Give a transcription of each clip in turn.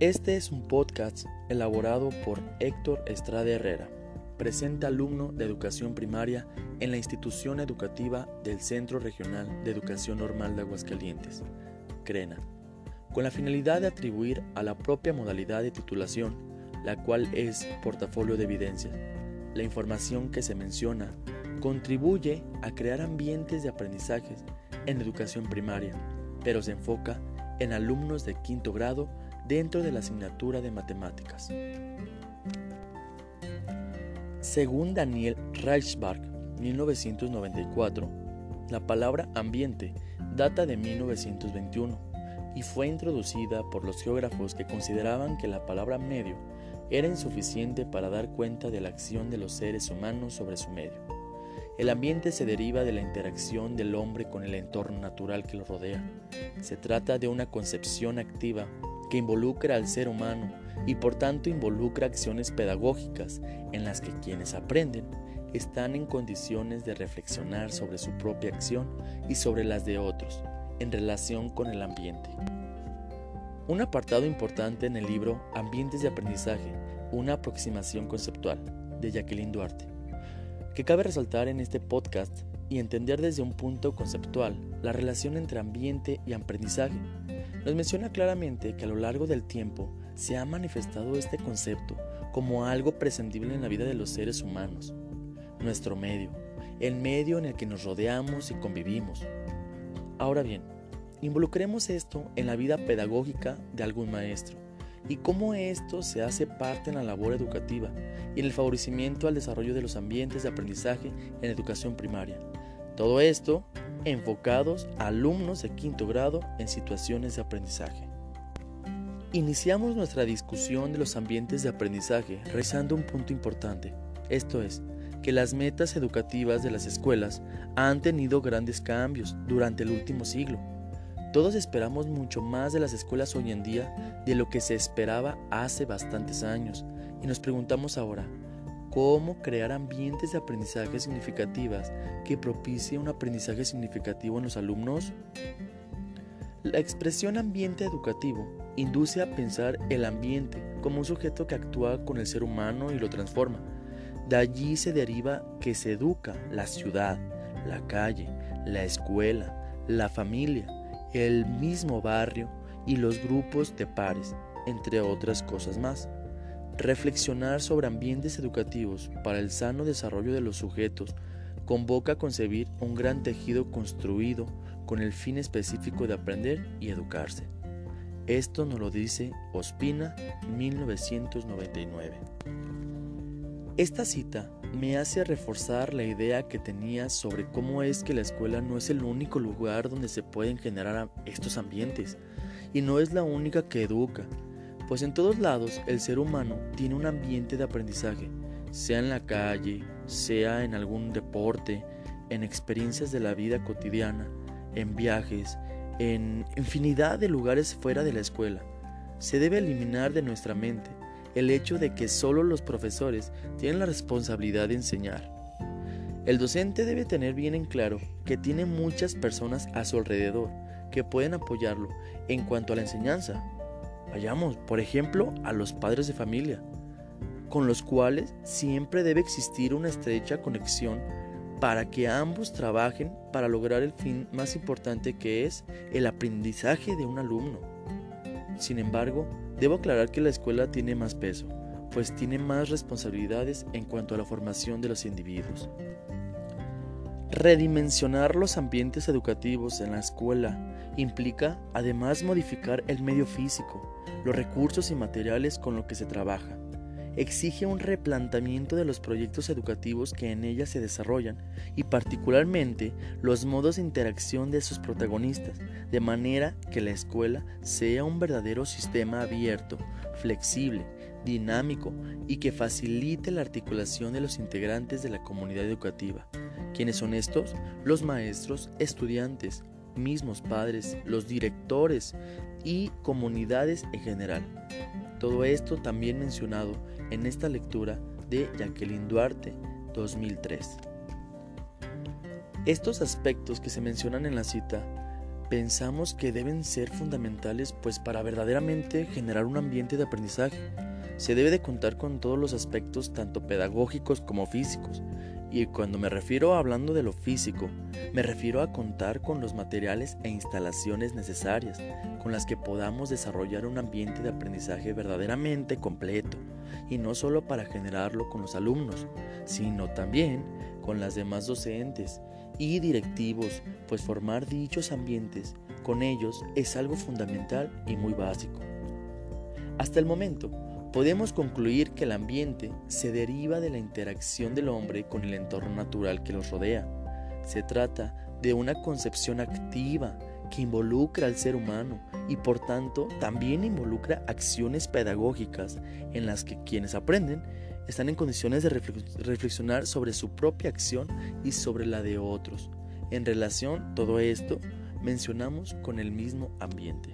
Este es un podcast elaborado por Héctor Estrada Herrera, presente alumno de educación primaria en la institución educativa del Centro Regional de Educación Normal de Aguascalientes, CRENA, con la finalidad de atribuir a la propia modalidad de titulación, la cual es portafolio de evidencias. La información que se menciona contribuye a crear ambientes de aprendizajes en educación primaria, pero se enfoca en alumnos de quinto grado dentro de la asignatura de matemáticas. Según Daniel Reichsbach, 1994, la palabra ambiente data de 1921 y fue introducida por los geógrafos que consideraban que la palabra medio era insuficiente para dar cuenta de la acción de los seres humanos sobre su medio. El ambiente se deriva de la interacción del hombre con el entorno natural que lo rodea. Se trata de una concepción activa que involucra al ser humano y por tanto involucra acciones pedagógicas en las que quienes aprenden están en condiciones de reflexionar sobre su propia acción y sobre las de otros en relación con el ambiente. Un apartado importante en el libro Ambientes de aprendizaje, una aproximación conceptual, de Jacqueline Duarte, que cabe resaltar en este podcast y entender desde un punto conceptual la relación entre ambiente y aprendizaje. Nos menciona claramente que a lo largo del tiempo se ha manifestado este concepto como algo prescindible en la vida de los seres humanos, nuestro medio, el medio en el que nos rodeamos y convivimos. Ahora bien, involucremos esto en la vida pedagógica de algún maestro y cómo esto se hace parte en la labor educativa y en el favorecimiento al desarrollo de los ambientes de aprendizaje en educación primaria. Todo esto enfocados a alumnos de quinto grado en situaciones de aprendizaje. Iniciamos nuestra discusión de los ambientes de aprendizaje revisando un punto importante, esto es, que las metas educativas de las escuelas han tenido grandes cambios durante el último siglo. Todos esperamos mucho más de las escuelas hoy en día de lo que se esperaba hace bastantes años y nos preguntamos ahora, ¿cómo crear ambientes de aprendizaje significativas que propicie un aprendizaje significativo en los alumnos? La expresión ambiente educativo induce a pensar el ambiente como un sujeto que actúa con el ser humano y lo transforma. De allí se deriva que se educa la ciudad, la calle, la escuela, la familia, el mismo barrio y los grupos de pares, entre otras cosas más. Reflexionar sobre ambientes educativos para el sano desarrollo de los sujetos convoca a concebir un gran tejido construido con el fin específico de aprender y educarse. Esto nos lo dice Ospina, 1999. Esta cita me hace reforzar la idea que tenía sobre cómo es que la escuela no es el único lugar donde se pueden generar estos ambientes y no es la única que educa, pues en todos lados el ser humano tiene un ambiente de aprendizaje, sea en la calle, sea en algún deporte, en experiencias de la vida cotidiana, en viajes, en infinidad de lugares fuera de la escuela. Se debe eliminar de nuestra mente el hecho de que solo los profesores tienen la responsabilidad de enseñar. El docente debe tener bien en claro que tiene muchas personas a su alrededor que pueden apoyarlo en cuanto a la enseñanza. Vayamos, por ejemplo, a los padres de familia, con los cuales siempre debe existir una estrecha conexión para que ambos trabajen para lograr el fin más importante que es el aprendizaje de un alumno. Sin embargo, debo aclarar que la escuela tiene más peso, pues tiene más responsabilidades en cuanto a la formación de los individuos. Redimensionar los ambientes educativos en la escuela implica, además, modificar el medio físico, los recursos y materiales con los que se trabaja. Exige un replanteamiento de los proyectos educativos que en ella se desarrollan y particularmente los modos de interacción de sus protagonistas, de manera que la escuela sea un verdadero sistema abierto, flexible, dinámico y que facilite la articulación de los integrantes de la comunidad educativa. ¿Quiénes son estos? Los maestros, estudiantes, mismos padres, los directores y comunidades en general. Todo esto también mencionado en esta lectura de Jacqueline Duarte, 2003. Estos aspectos que se mencionan en la cita pensamos que deben ser fundamentales, pues para verdaderamente generar un ambiente de aprendizaje se debe de contar con todos los aspectos, tanto pedagógicos como físicos. Y cuando me refiero a hablando de lo físico, me refiero a contar con los materiales e instalaciones necesarias con las que podamos desarrollar un ambiente de aprendizaje verdaderamente completo, y no solo para generarlo con los alumnos, sino también con las demás docentes y directivos, pues formar dichos ambientes con ellos es algo fundamental y muy básico. Hasta el momento, podemos concluir que el ambiente se deriva de la interacción del hombre con el entorno natural que los rodea. Se trata de una concepción activa que involucra al ser humano y por tanto también involucra acciones pedagógicas en las que quienes aprenden están en condiciones de reflexionar sobre su propia acción y sobre la de otros. En relación, todo esto mencionamos con el mismo ambiente.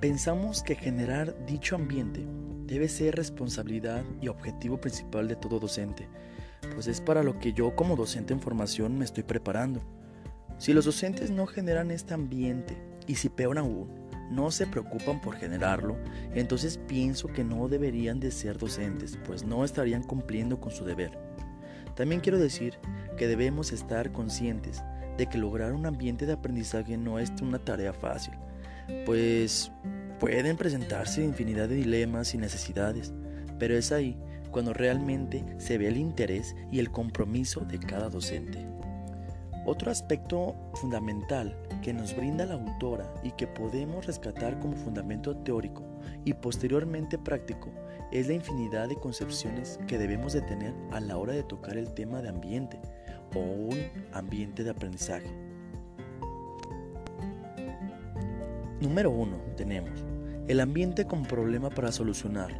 Pensamos que generar dicho ambiente debe ser responsabilidad y objetivo principal de todo docente, pues es para lo que yo como docente en formación me estoy preparando. Si los docentes no generan este ambiente, y si peor aún, no se preocupan por generarlo, entonces pienso que no deberían de ser docentes, pues no estarían cumpliendo con su deber. También quiero decir que debemos estar conscientes de que lograr un ambiente de aprendizaje no es una tarea fácil, pues pueden presentarse infinidad de dilemas y necesidades, pero es ahí cuando realmente se ve el interés y el compromiso de cada docente. Otro aspecto fundamental que nos brinda la autora y que podemos rescatar como fundamento teórico y posteriormente práctico es la infinidad de concepciones que debemos de tener a la hora de tocar el tema de ambiente o un ambiente de aprendizaje. Número 1. Tenemos el ambiente como problema para solucionar.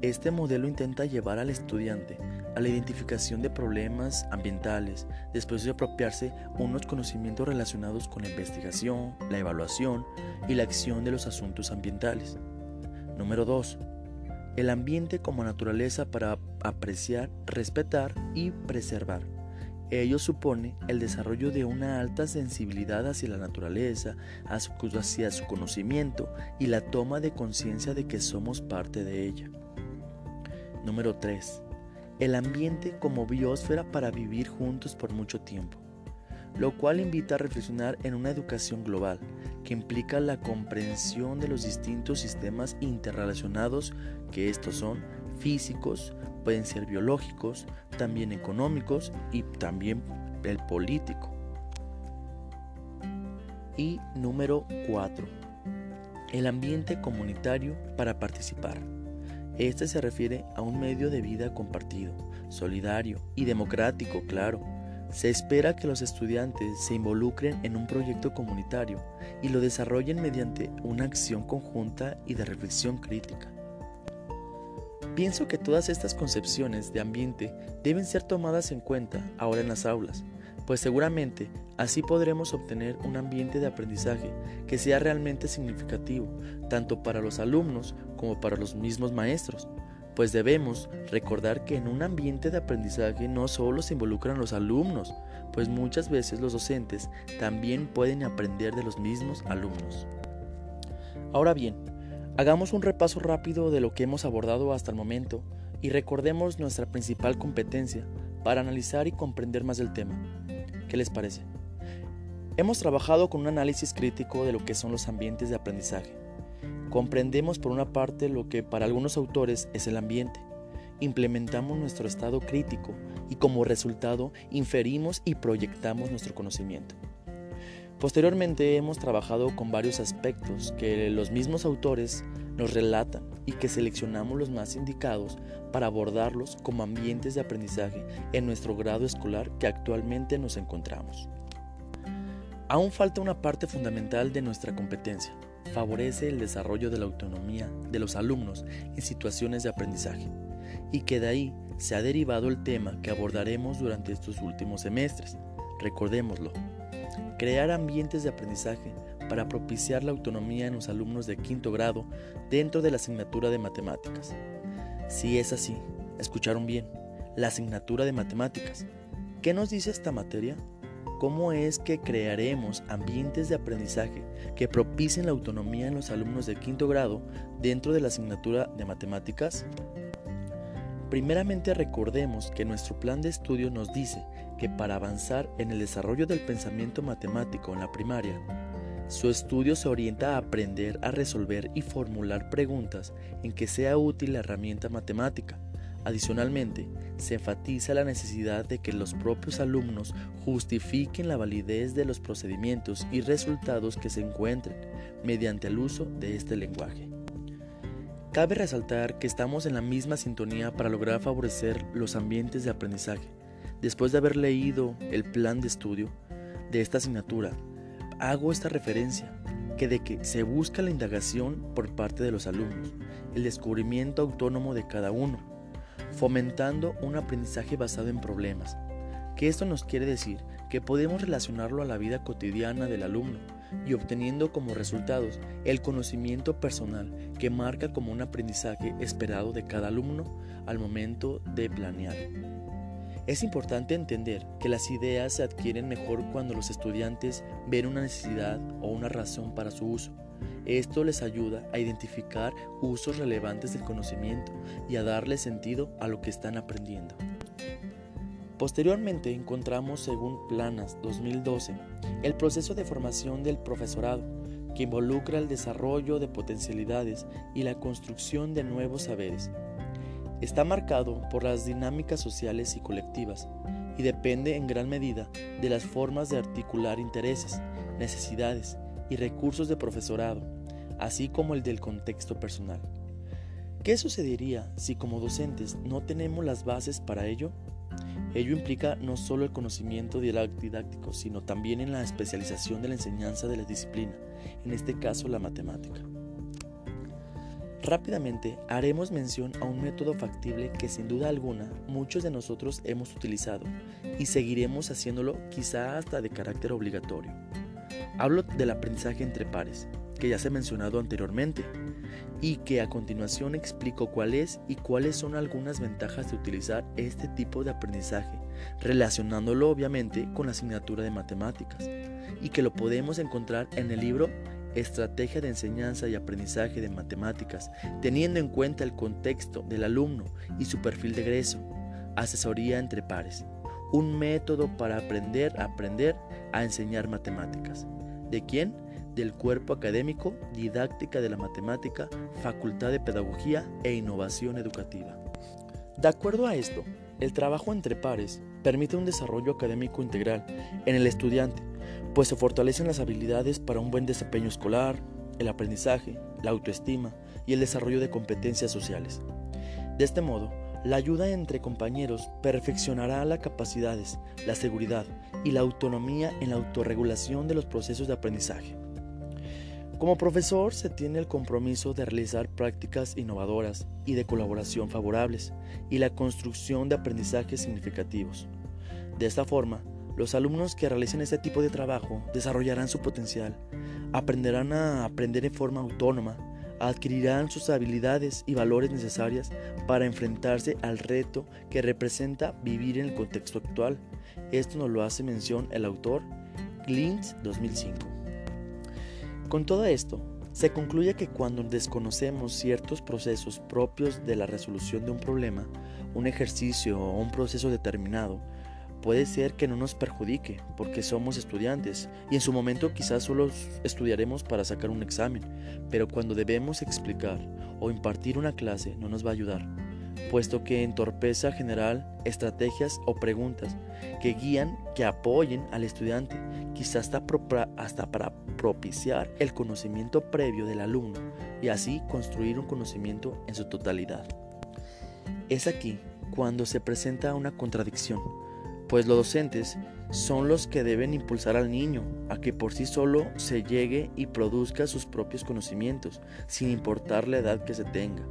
Este modelo intenta llevar al estudiante a la identificación de problemas ambientales, después de apropiarse unos conocimientos relacionados con la investigación, la evaluación y la acción de los asuntos ambientales. Número 2. El ambiente como naturaleza para apreciar, respetar y preservar. Ello supone el desarrollo de una alta sensibilidad hacia la naturaleza, hacia su conocimiento y la toma de conciencia de que somos parte de ella. Número 3. El ambiente como biosfera para vivir juntos por mucho tiempo, lo cual invita a reflexionar en una educación global que implica la comprensión de los distintos sistemas interrelacionados, que estos son físicos, pueden ser biológicos, también económicos y también el político. Y número 4. El ambiente comunitario para participar. Este se refiere a un medio de vida compartido, solidario y democrático, claro. Se espera que los estudiantes se involucren en un proyecto comunitario y lo desarrollen mediante una acción conjunta y de reflexión crítica. Pienso que todas estas concepciones de ambiente deben ser tomadas en cuenta ahora en las aulas, pues seguramente así podremos obtener un ambiente de aprendizaje que sea realmente significativo, tanto para los alumnos como para los mismos maestros, pues debemos recordar que en un ambiente de aprendizaje no solo se involucran los alumnos, pues muchas veces los docentes también pueden aprender de los mismos alumnos. Ahora bien, hagamos un repaso rápido de lo que hemos abordado hasta el momento y recordemos nuestra principal competencia para analizar y comprender más del tema. ¿Qué les parece? Hemos trabajado con un análisis crítico de lo que son los ambientes de aprendizaje. Comprendemos por una parte lo que para algunos autores es el ambiente. Implementamos nuestro estado crítico y como resultado inferimos y proyectamos nuestro conocimiento. Posteriormente hemos trabajado con varios aspectos que los mismos autores nos relatan y que seleccionamos los más indicados para abordarlos como ambientes de aprendizaje en nuestro grado escolar que actualmente nos encontramos. Aún falta una parte fundamental de nuestra competencia: favorece el desarrollo de la autonomía de los alumnos en situaciones de aprendizaje, y que de ahí se ha derivado el tema que abordaremos durante estos últimos semestres. Recordémoslo. Crear ambientes de aprendizaje para propiciar la autonomía en los alumnos de quinto grado dentro de la asignatura de matemáticas. Si es así, escucharon bien, la asignatura de matemáticas. ¿Qué nos dice esta materia? ¿Cómo es que crearemos ambientes de aprendizaje que propicien la autonomía en los alumnos de quinto grado dentro de la asignatura de matemáticas? Primeramente, recordemos que nuestro plan de estudio nos dice que para avanzar en el desarrollo del pensamiento matemático en la primaria, su estudio se orienta a aprender a resolver y formular preguntas en que sea útil la herramienta matemática. Adicionalmente, se enfatiza la necesidad de que los propios alumnos justifiquen la validez de los procedimientos y resultados que se encuentren mediante el uso de este lenguaje. Cabe resaltar que estamos en la misma sintonía para lograr favorecer los ambientes de aprendizaje. Después de haber leído el plan de estudio de esta asignatura, hago esta referencia, de que se busca la indagación por parte de los alumnos, el descubrimiento autónomo de cada uno, fomentando un aprendizaje basado en problemas. Que esto nos quiere decir que podemos relacionarlo a la vida cotidiana del alumno, y obteniendo como resultados el conocimiento personal que marca como un aprendizaje esperado de cada alumno al momento de planear. Es importante entender que las ideas se adquieren mejor cuando los estudiantes ven una necesidad o una razón para su uso. Esto les ayuda a identificar usos relevantes del conocimiento y a darle sentido a lo que están aprendiendo. Posteriormente encontramos, según Planas 2012, el proceso de formación del profesorado, que involucra el desarrollo de potencialidades y la construcción de nuevos saberes. Está marcado por las dinámicas sociales y colectivas, y depende en gran medida de las formas de articular intereses, necesidades y recursos de profesorado, así como el del contexto personal. ¿Qué sucedería si como docentes no tenemos las bases para ello? Ello implica no solo el conocimiento didáctico, sino también en la especialización de la enseñanza de la disciplina, en este caso la matemática. Rápidamente haremos mención a un método factible que sin duda alguna muchos de nosotros hemos utilizado y seguiremos haciéndolo, quizá hasta de carácter obligatorio. Hablo del aprendizaje entre pares, que ya se ha mencionado anteriormente, y que a continuación explico cuál es y cuáles son algunas ventajas de utilizar este tipo de aprendizaje, relacionándolo obviamente con la asignatura de matemáticas, y que lo podemos encontrar en el libro Estrategia de enseñanza y aprendizaje de matemáticas, teniendo en cuenta el contexto del alumno y su perfil de egreso. Asesoría entre pares, un método para aprender a enseñar matemáticas. ¿De quién? Del Cuerpo Académico Didáctica de la Matemática, Facultad de Pedagogía e Innovación Educativa. De acuerdo a esto, el trabajo entre pares permite un desarrollo académico integral en el estudiante, pues se fortalecen las habilidades para un buen desempeño escolar, el aprendizaje, la autoestima y el desarrollo de competencias sociales. De este modo, la ayuda entre compañeros perfeccionará las capacidades, la seguridad y la autonomía en la autorregulación de los procesos de aprendizaje. Como profesor se tiene el compromiso de realizar prácticas innovadoras y de colaboración favorables y la construcción de aprendizajes significativos. De esta forma, los alumnos que realicen este tipo de trabajo desarrollarán su potencial, aprenderán a aprender en forma autónoma, adquirirán sus habilidades y valores necesarias para enfrentarse al reto que representa vivir en el contexto actual. Esto nos lo hace mención el autor, Glintz 2005. Con todo esto, se concluye que cuando desconocemos ciertos procesos propios de la resolución de un problema, un ejercicio o un proceso determinado, puede ser que no nos perjudique porque somos estudiantes y en su momento quizás solo estudiaremos para sacar un examen, pero cuando debemos explicar o impartir una clase no nos va a ayudar, puesto que entorpece en general estrategias o preguntas que guían, que apoyen al estudiante, quizás hasta para propiciar el conocimiento previo del alumno y así construir un conocimiento en su totalidad. Es aquí cuando se presenta una contradicción, pues los docentes son los que deben impulsar al niño a que por sí solo se llegue y produzca sus propios conocimientos, sin importar la edad que se tenga.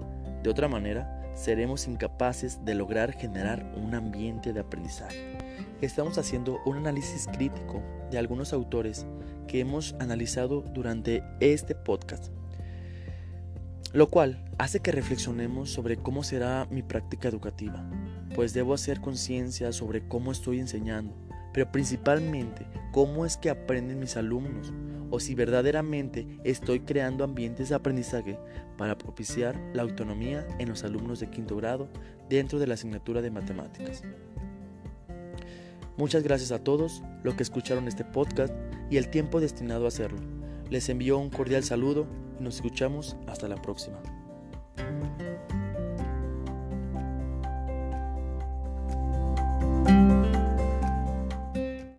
De otra manera, seremos incapaces de lograr generar un ambiente de aprendizaje. Estamos haciendo un análisis crítico de algunos autores que hemos analizado durante este podcast, lo cual hace que reflexionemos sobre cómo será mi práctica educativa, pues debo hacer conciencia sobre cómo estoy enseñando, pero principalmente cómo es que aprenden mis alumnos, o si verdaderamente estoy creando ambientes de aprendizaje para propiciar la autonomía en los alumnos de quinto grado dentro de la asignatura de matemáticas. Muchas gracias a todos los que escucharon este podcast y el tiempo destinado a hacerlo. Les envío un cordial saludo y nos escuchamos hasta la próxima.